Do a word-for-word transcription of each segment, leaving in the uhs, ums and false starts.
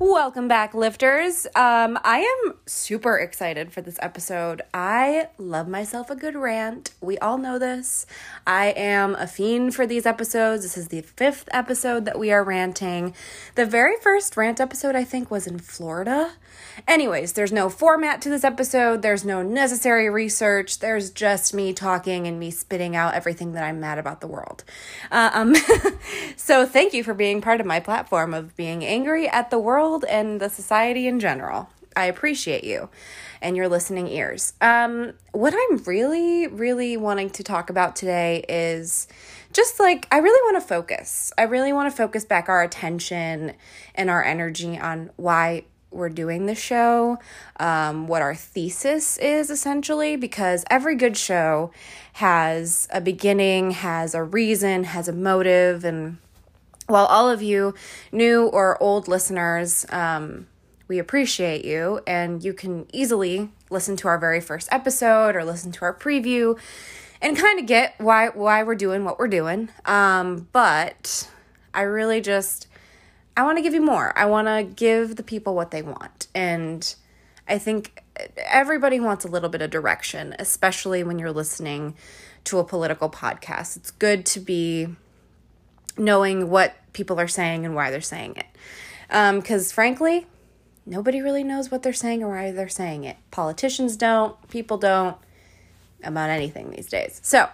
Welcome back, lifters. Um, I am super excited for this episode. I love myself a good rant. We all know this. I am a fiend for these episodes. This is the fifth episode that we are ranting. The very first rant episode, I think, was in Florida. Anyways, there's no format to this episode. There's no necessary research. There's just me talking and me spitting out everything that I'm mad about the world. Uh, um, so thank you for being part of my platform of being angry at the world and the society in general. I appreciate you and your listening ears. Um, what I'm really, really wanting to talk about today is just like, I really want to focus. I really want to focus back our attention and our energy on why we're doing the show, um, what our thesis is essentially, because every good show has a beginning, has a reason, has a motive, and while all of you new or old listeners, um, we appreciate you, and you can easily listen to our very first episode or listen to our preview and kind of get why why we're doing what we're doing. Um, but I really just, I want to give you more. I want to give the people what they want, and I think everybody wants a little bit of direction, especially when you're listening to a political podcast. It's good to be knowing what people are saying and why they're saying it. Um, because frankly, nobody really knows what they're saying or why they're saying it. Politicians don't, people don't, about anything these days. So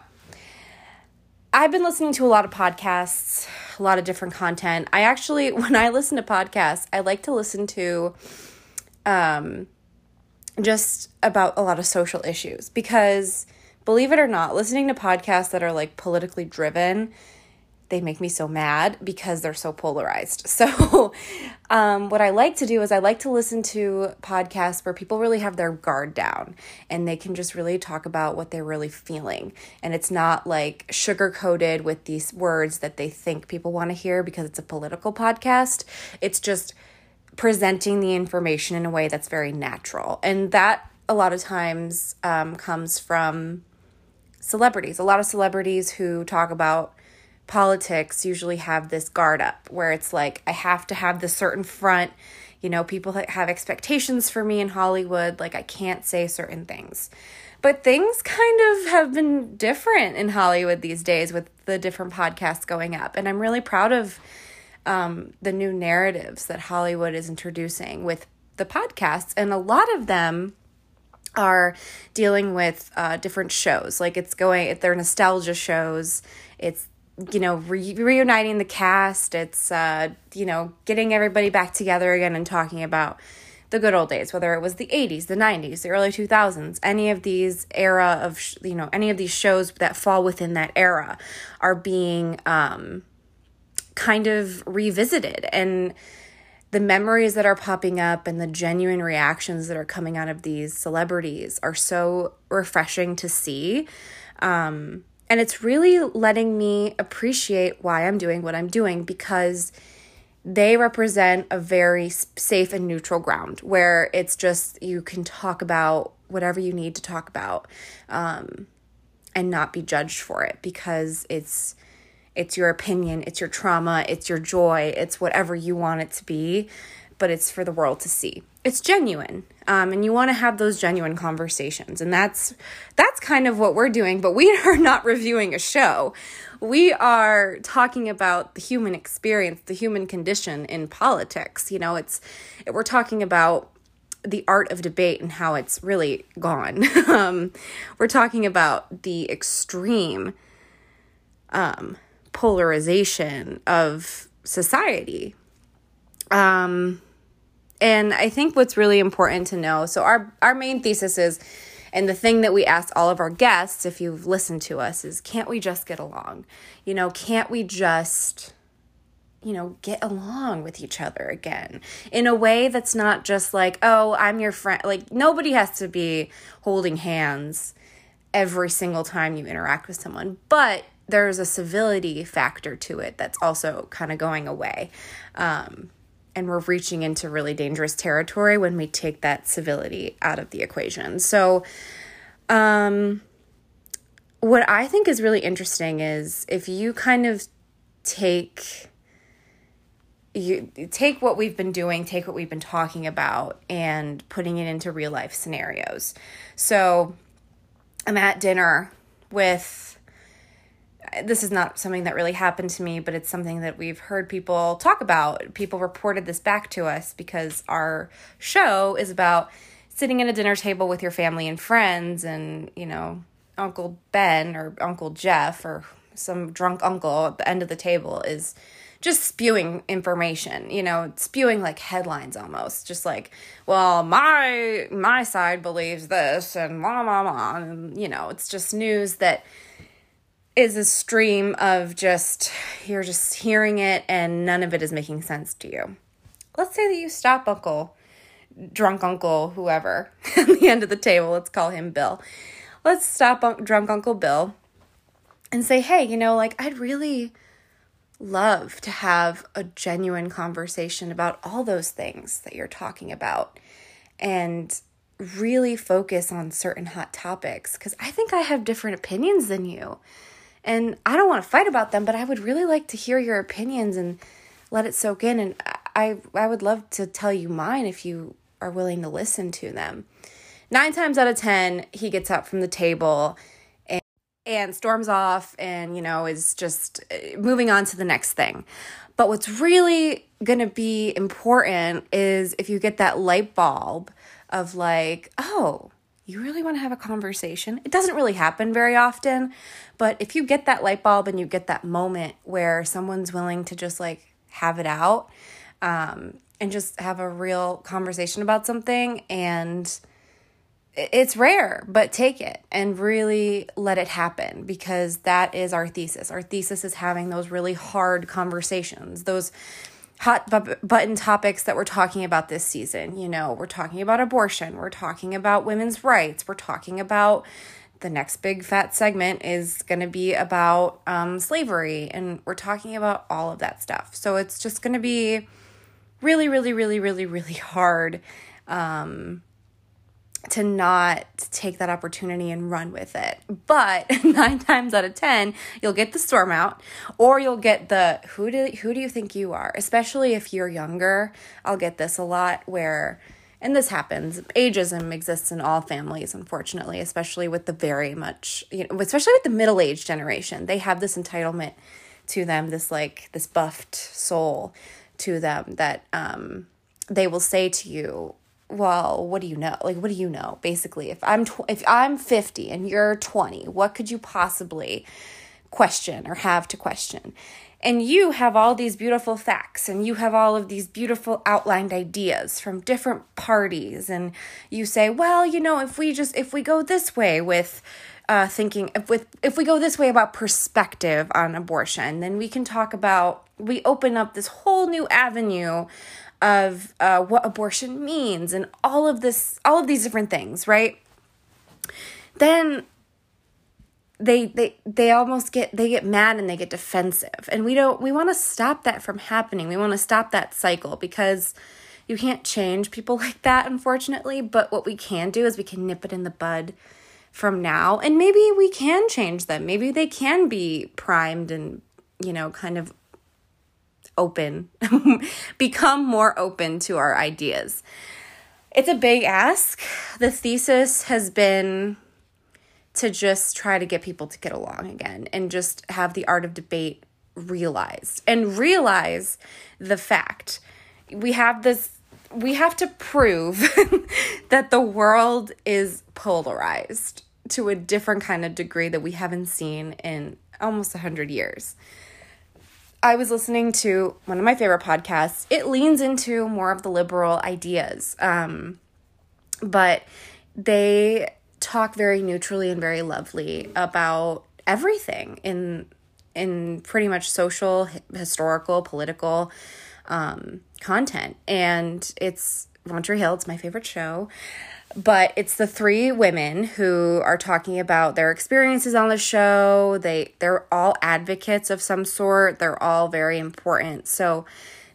I've been listening to a lot of podcasts, a lot of different content. I actually, when I listen to podcasts, I like to listen to um, just about a lot of social issues. Because believe it or not, listening to podcasts that are like politically driven, they make me so mad because they're so polarized. So um, what I like to do is I like to listen to podcasts where people really have their guard down and they can just really talk about what they're really feeling. And it's not like sugar-coated with these words that they think people want to hear because it's a political podcast. It's just presenting the information in a way that's very natural. And that a lot of times um, comes from celebrities. A lot of celebrities who talk about politics usually have this guard up where it's like, I have to have this certain front, you know, people have expectations for me in Hollywood, like I can't say certain things. But things kind of have been different in Hollywood these days with the different podcasts going up. And I'm really proud of um, the new narratives that Hollywood is introducing with the podcasts. And a lot of them are dealing with uh, different shows. Like it's going, if they're nostalgia shows, it's you know, re- reuniting the cast. It's, uh, you know, getting everybody back together again and talking about the good old days, whether it was the eighties, the nineties, the early two thousands, any of these era of, sh- you know, any of these shows that fall within that era are being um, kind of revisited. And the memories that are popping up and the genuine reactions that are coming out of these celebrities are so refreshing to see. Um, And it's really letting me appreciate why I'm doing what I'm doing, because they represent a very safe and neutral ground where it's just you can talk about whatever you need to talk about um, and not be judged for it, because it's it's your opinion, it's your trauma, it's your joy, it's whatever you want it to be, but it's for the world to see. It's genuine, um, and you want to have those genuine conversations, and that's that's kind of what we're doing, but we are not reviewing a show. We are talking about the human experience, the human condition in politics. You know, it's we're talking about the art of debate and how it's really gone. um, we're talking about the extreme um, polarization of society. Um... And I think what's really important to know, so our, our main thesis is, and the thing that we asked all of our guests, if you've listened to us, is can't we just get along? You know, can't we just, you know, get along with each other again in a way that's not just like, oh, I'm your friend. Like nobody has to be holding hands every single time you interact with someone, but there's a civility factor to it that's also kind of going away. Um And we're reaching into really dangerous territory when we take that civility out of the equation. So um, what I think is really interesting is if you kind of take you take what we've been doing, take what we've been talking about, and putting it into real life scenarios. So I'm at dinner with, this is not something that really happened to me, but it's something that we've heard people talk about. People reported this back to us because our show is about sitting at a dinner table with your family and friends, and, you know, Uncle Ben or Uncle Jeff or some drunk uncle at the end of the table is just spewing information, you know, spewing like headlines almost, just like, well, my my side believes this and blah, blah, blah. And, you know, it's just news that is a stream of just, you're just hearing it and none of it is making sense to you. Let's say that you stop Uncle, drunk uncle, whoever, at the end of the table, let's call him Bill. Let's stop un- drunk Uncle Bill and say, hey, you know, like, I'd really love to have a genuine conversation about all those things that you're talking about and really focus on certain hot topics, because I think I have different opinions than you and I don't want to fight about them, but I would really like to hear your opinions and let it soak in. And I, I would love to tell you mine if you are willing to listen to them. Nine times out of ten, he gets up from the table and storms off and, you know, is just moving on to the next thing. But what's really going to be important is if you get that light bulb of like, oh, you really want to have a conversation. It doesn't really happen very often, but if you get that light bulb and you get that moment where someone's willing to just like have it out, um, and just have a real conversation about something, and it's rare, but take it and really let it happen, because that is our thesis. Our thesis is having those really hard conversations, those hot bu- button topics that we're talking about this season. You know, we're talking about abortion. We're talking about women's rights. We're talking about the next big fat segment is going to be about um, slavery. And we're talking about all of that stuff. So it's just going to be really, really, really, really, really hard um to not take that opportunity and run with it. But nine times out of ten, you'll get the storm out, or you'll get the, who do, who do you think you are? Especially if you're younger. I'll get this a lot where, and this happens, ageism exists in all families, unfortunately, especially with the very much, you know, especially with the middle-aged generation. They have this entitlement to them, this like, this buffed soul to them that um, they will say to you, well, what do you know? Like, what do you know? Basically, if I'm tw- if I'm fifty and you're twenty, what could you possibly question or have to question? And you have all these beautiful facts, and you have all of these beautiful outlined ideas from different parties, and you say, well, you know, if we just if we go this way with uh, thinking, if with if we go this way about perspective on abortion, then we can talk about, we open up this whole new avenue of uh, what abortion means and all of this, all of these different things, right? Then they they they almost get they get mad and they get defensive, and we don't we want to stop that from happening. We want to stop that cycle, because you can't change people like that, unfortunately. But what we can do is we can nip it in the bud from now, and maybe we can change them. Maybe they can be primed and, you know, kind of open, become more open to our ideas. It's a big ask. The thesis has been to just try to get people to get along again and just have the art of debate realized and realize the fact. We have this, we have to prove that the world is polarized to a different kind of degree that we haven't seen in almost one hundred years. I was listening to one of my favorite podcasts. It leans into more of the liberal ideas, um, but they talk very neutrally and very lovely about everything in in pretty much social, historical, political um, content. And it's Laundry Hill. It's my favorite show. But it's the three women who are talking about their experiences on the show. They, they're all advocates of some sort. They're all very important. So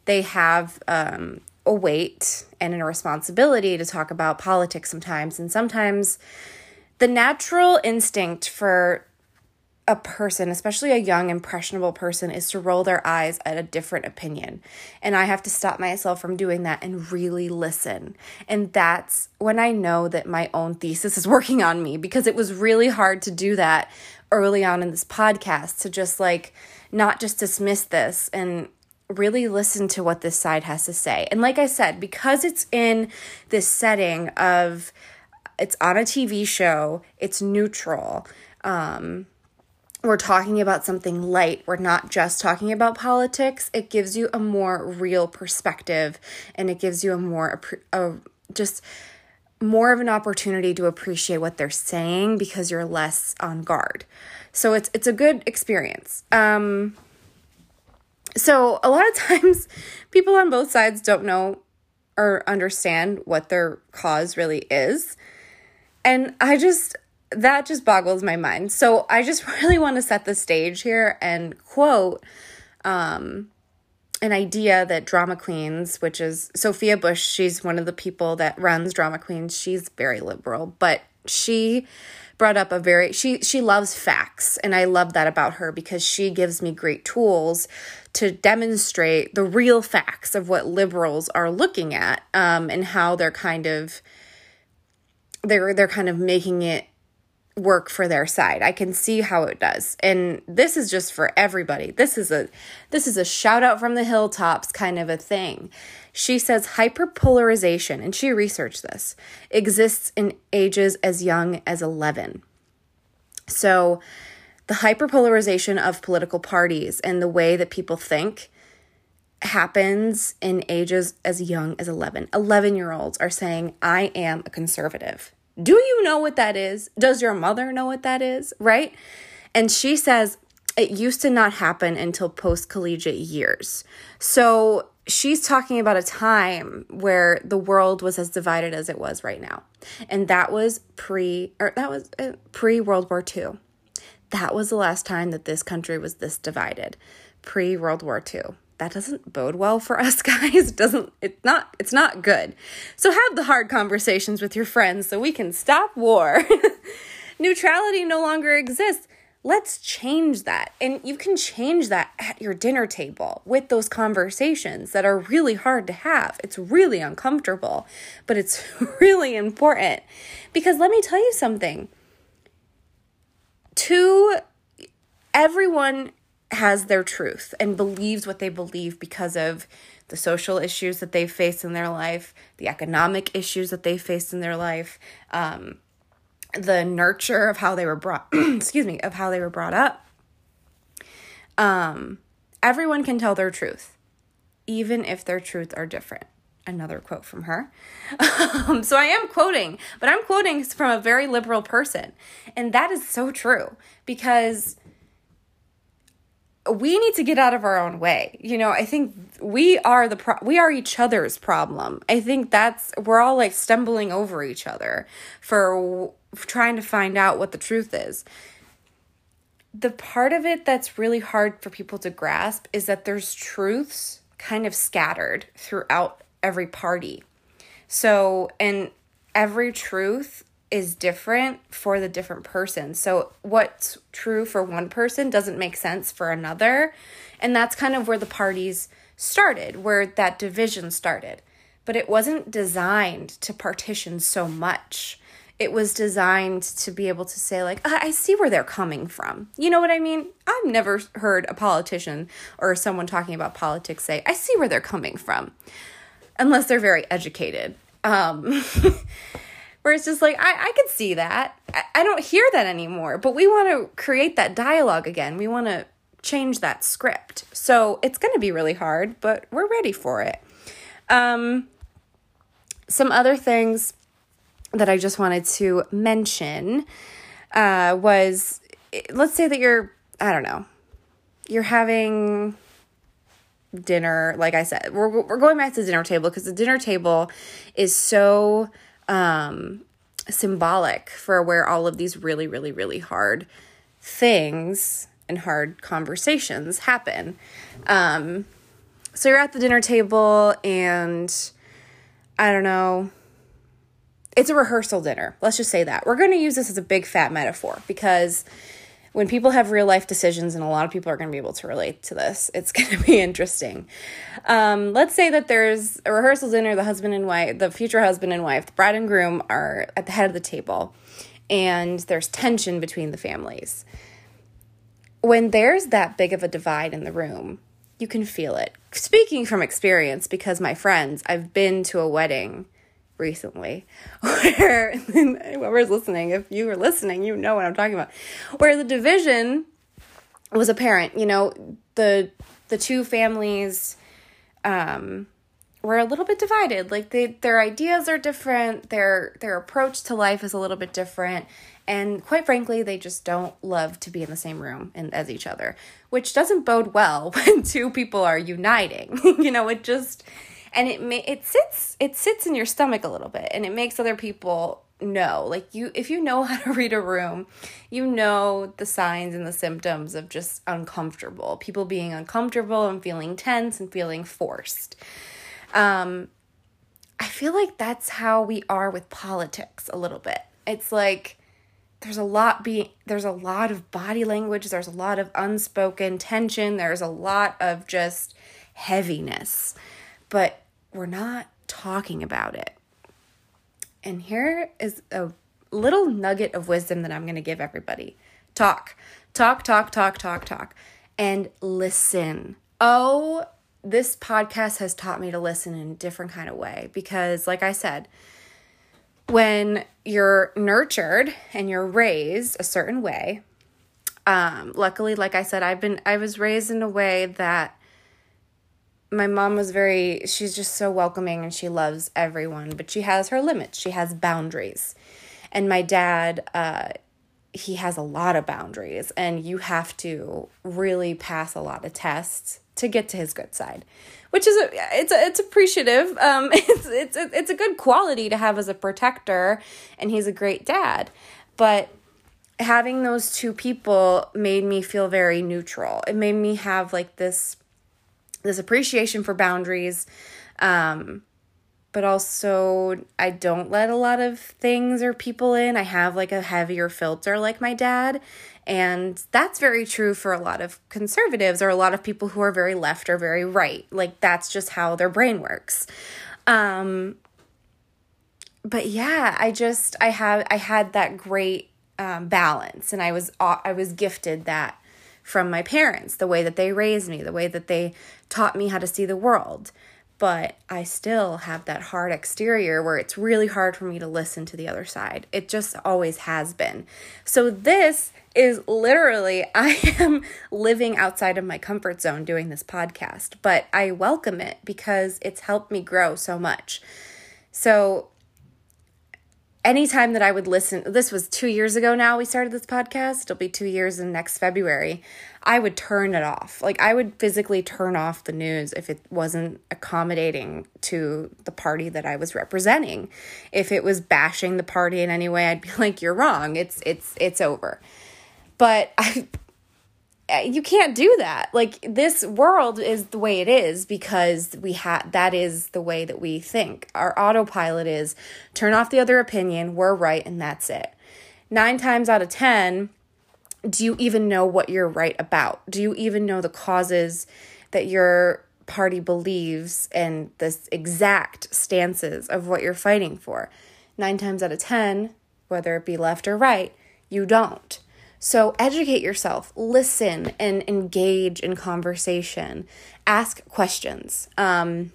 they have um, a weight and a responsibility to talk about politics sometimes. And sometimes the natural instinct for a person, especially a young, impressionable person, is to roll their eyes at a different opinion. And I have to stop myself from doing that and really listen. And that's when I know that my own thesis is working on me, because it was really hard to do that early on in this podcast, to just like not just dismiss this and really listen to what this side has to say. And like I said, because it's in this setting of it's on a T V show, it's neutral, um, we're talking about something light, we're not just talking about politics, it gives you a more real perspective, and it gives you a more, a, just more of an opportunity to appreciate what they're saying, because you're less on guard. So it's it's a good experience. Um, so a lot of times people on both sides don't know or understand what their cause really is. And I just... that just boggles my mind. So I just really want to set the stage here and quote um, an idea that Drama Queens, which is Sophia Bush, she's one of the people that runs Drama Queens. She's very liberal, but she brought up a very, she, she loves facts. And I love that about her, because she gives me great tools to demonstrate the real facts of what liberals are looking at um, and how they're kind of, they're, they're kind of making it work for their side. I can see how it does. And this is just for everybody. This is a this is a shout out from the hilltops kind of a thing. She says hyperpolarization, and she researched this, exists in ages as young as eleven. So the hyperpolarization of political parties and the way that people think happens in ages as young as eleven. eleven-year-olds are saying, I am a conservative. Do you know what that is? Does your mother know what that is? Right? And she says it used to not happen until post-collegiate years. So she's talking about a time where the world was as divided as it was right now. And that was pre or that was uh, pre-World War Two. That was the last time that this country was this divided, pre-World War Two. That doesn't bode well for us, guys. It doesn't, it's not, it's not good. So have the hard conversations with your friends so we can stop war. Neutrality no longer exists. Let's change that. And you can change that at your dinner table with those conversations that are really hard to have. It's really uncomfortable, but it's really important. Because let me tell you something. To everyone has their truth and believes what they believe because of the social issues that they face in their life, the economic issues that they faced in their life, um, the nurture of how they were brought, excuse me, of how they were brought up. Um, everyone can tell their truth, even if their truths are different. Another quote from her. Um, so I am quoting, but I'm quoting from a very liberal person. And that is so true, because we need to get out of our own way. You know, I think we are the pro- we are each other's problem. I think that's, we're all like stumbling over each other for, for trying to find out what the truth is. The part of it that's really hard for people to grasp is that there's truths kind of scattered throughout every party. So, and every truth is different for the different person. So what's true for one person doesn't make sense for another. And that's kind of where the parties started, where that division started. But it wasn't designed to partition so much. It was designed to be able to say, like, I, I see where they're coming from. You know what I mean? I've never heard a politician or someone talking about politics say, I see where they're coming from. Unless they're very educated. Um... Where it's just like, I, I can see that. I, I don't hear that anymore. But we want to create that dialogue again. We want to change that script. So it's going to be really hard, but we're ready for it. Um, some other things that I just wanted to mention uh, was, let's say that you're, I don't know, you're having dinner. Like I said, we're we're going back to the dinner table, because the dinner table is so um, symbolic for where all of these really, really, really hard things and hard conversations happen. Um, so you're at the dinner table, and I don't know, it's a rehearsal dinner. Let's just say that. We're going to use this as a big fat metaphor, because when people have real life decisions, and a lot of people are going to be able to relate to this, it's going to be interesting. Um, let's say that there's a rehearsal dinner, the husband and wife, the future husband and wife, the bride and groom are at the head of the table, and there's tension between the families. When there's that big of a divide in the room, you can feel it. Speaking from experience, because my friends, I've been to a wedding recently where, whoever's listening, if you were listening, you know what I'm talking about, where the division was apparent. You know, the the two families um, were a little bit divided. Like, they, their ideas are different, their their approach to life is a little bit different, and quite frankly, they just don't love to be in the same room and as each other, which doesn't bode well when two people are uniting. You know, it just, and it may, it sits it sits in your stomach a little bit, and it makes other people know. Like, you, if you know how to read a room, you know the signs and the symptoms of just uncomfortable, people being uncomfortable and feeling tense and feeling forced. Um, I feel like that's how we are with politics a little bit. It's like, There's a lot be there's a lot of body language, there's a lot of unspoken tension, there's a lot of just heaviness, but we're not talking about it. And here is a little nugget of wisdom that I'm going to give everybody. Talk, talk, talk, talk, talk, talk, and listen. Oh, this podcast has taught me to listen in a different kind of way, because like I said, when you're nurtured and you're raised a certain way, um, luckily, like I said, I've been, I was raised in a way that my mom was very, she's just so welcoming and she loves everyone, but she has her limits. She has boundaries. And my dad, uh, he has a lot of boundaries, and you have to really pass a lot of tests to get to his good side, which is, a, it's a, it's appreciative. Um, it's, it's, it's a good quality to have as a protector, and he's a great dad, but having those two people made me feel very neutral. It made me have like this, this appreciation for boundaries. Um, but also I don't let a lot of things or people in. I have like a heavier filter like my dad. And that's very true for a lot of conservatives or a lot of people who are very left or very right. Like, that's just how their brain works. Um, but yeah, I just, I have, I had that great um, balance, and I was, I was gifted that from my parents, the way that they raised me, the way that they taught me how to see the world. But I still have that hard exterior where it's really hard for me to listen to the other side. It just always has been. So this is literally, I am living outside of my comfort zone doing this podcast, but I welcome it because it's helped me grow so much. So anytime that I would listen, this was two years ago now we started this podcast, it'll be two years in next February, I would turn it off. Like, I would physically turn off the news if it wasn't accommodating to the party that I was representing. If it was bashing the party in any way, I'd be like, you're wrong, it's it's it's over. But I, you can't do that. Like, this world is the way it is because we have, that is the way that we think. Our autopilot is turn off the other opinion, we're right, and that's it. Nine times out of ten, do you even know what you're right about? Do you even know the causes that your party believes and the exact stances of what you're fighting for? Nine times out of ten, whether it be left or right, you don't. So educate yourself, listen, and engage in conversation. Ask questions, um,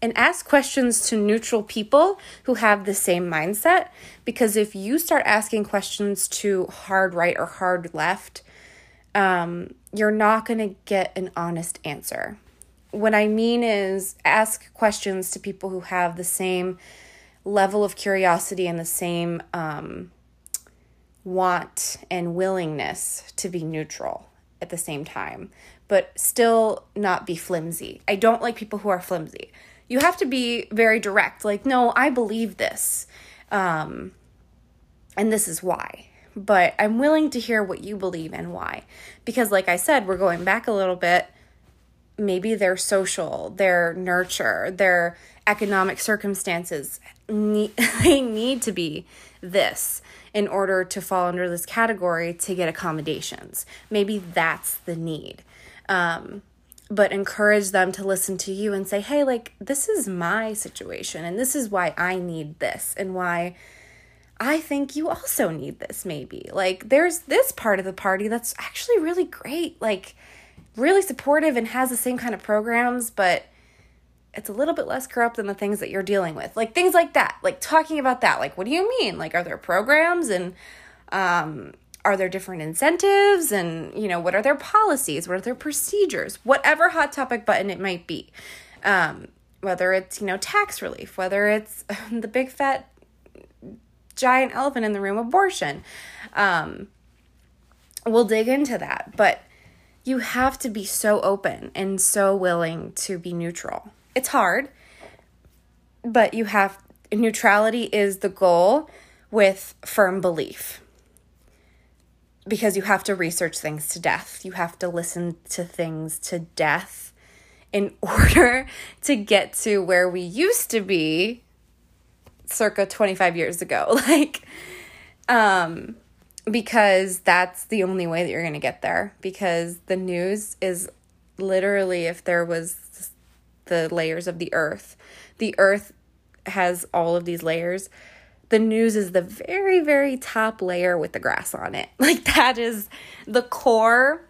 and ask questions to neutral people who have the same mindset, because if you start asking questions to hard right or hard left, um, you're not going to get an honest answer. What I mean is, ask questions to people who have the same level of curiosity and the same um want and willingness to be neutral at the same time, but still not be flimsy. I don't like people who are flimsy. You have to be very direct, like, no, I believe this, um, and this is why, but I'm willing to hear what you believe and why, because like I said, we're going back a little bit. maybe their social, their nurture, their economic circumstances, ne- they need to be this in order to fall under this category to get accommodations. Maybe that's the need. Um, but encourage them to listen to you and say, hey, like, this is my situation and this is why I need this and why I think you also need this maybe. Like, there's this part of the party that's actually really great, like really supportive and has the same kind of programs, but it's a little bit less corrupt than the things that you're dealing with. Like things like that, like talking about that. Like, what do you mean? Like, are there programs and um, are there different incentives and, you know, what are their policies? What are their procedures? Whatever hot topic button it might be, um, whether it's, you know, tax relief, whether it's the big fat giant elephant in the room, abortion. Um, we'll dig into that, but you have to be so open and so willing to be neutral. It's hard, but you have, neutrality is the goal with firm belief, because you have to research things to death. You have to listen to things to death in order to get to where we used to be circa twenty-five years ago. Like, um, because that's the only way that you're going to get there, because the news is literally, if there was the layers of the earth, the earth has all of these layers. The news is the very, very top layer with the grass on it. Like, that is the core.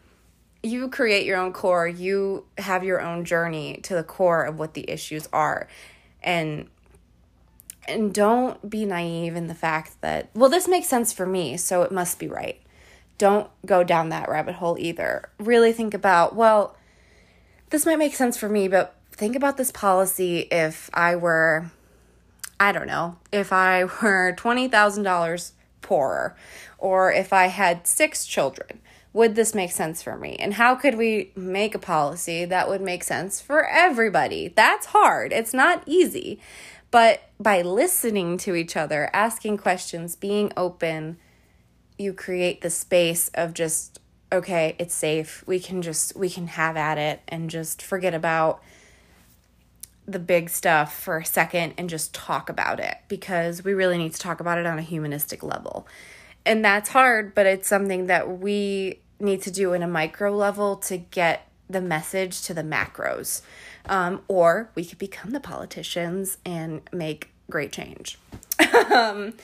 You create your own core. You have your own journey to the core of what the issues are. And And don't be naive in the fact that, well, this makes sense for me, so it must be right. Don't go down that rabbit hole either. Really think about, well, this might make sense for me, but think about this policy if I were, I don't know, if I were twenty thousand dollars poorer, or if I had six children, would this make sense for me? And how could we make a policy that would make sense for everybody? That's hard. It's not easy. But by listening to each other, asking questions, being open, you create the space of just, okay, it's safe. We can just, we can have at it and just forget about the big stuff for a second and just talk about it, because we really need to talk about it on a humanistic level. And that's hard, but it's something that we need to do in a micro level to get the message to the macros. Um, or we could become the politicians and make great change. um,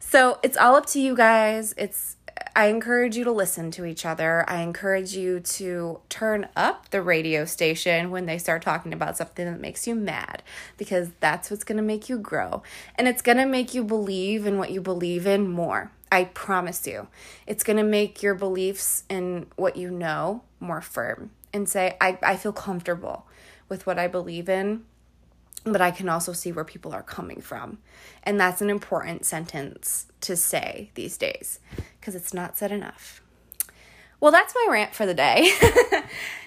so it's all up to you guys. It's, I encourage you to listen to each other. I encourage you to turn up the radio station when they start talking about something that makes you mad, because that's what's going to make you grow. And it's going to make you believe in what you believe in more. I promise you. It's going to make your beliefs in what you know more firm, and say, I, I feel comfortable with what I believe in, but I can also see where people are coming from. And that's an important sentence to say these days, because it's not said enough. Well, that's my rant for the day.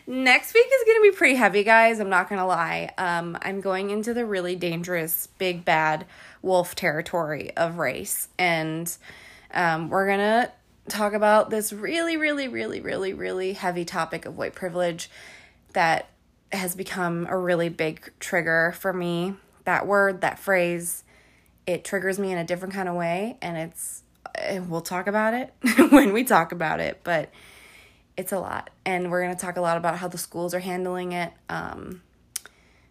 Next week is going to be pretty heavy, guys. I'm not going to lie. Um, I'm going into the really dangerous, big, bad wolf territory of race. And um, we're going to talk about this really, really, really, really, really heavy topic of white privilege that has become a really big trigger for me. That word, that phrase, it triggers me in a different kind of way, and it's, and we'll talk about it when we talk about it, but it's a lot. And we're going to talk a lot about how the schools are handling it, um,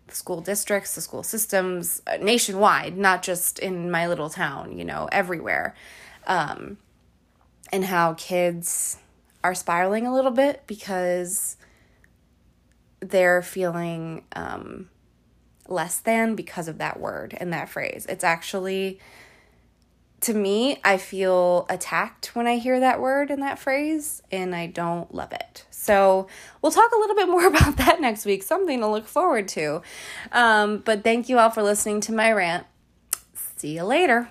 the school districts, the school systems, uh, nationwide, not just in my little town, you know, everywhere, um, and how kids are spiraling a little bit because they're feeling um, less than because of that word and that phrase. It's actually, to me, I feel attacked when I hear that word and that phrase, and I don't love it. So we'll talk a little bit more about that next week, something to look forward to. Um, but thank you all for listening to my rant. See you later.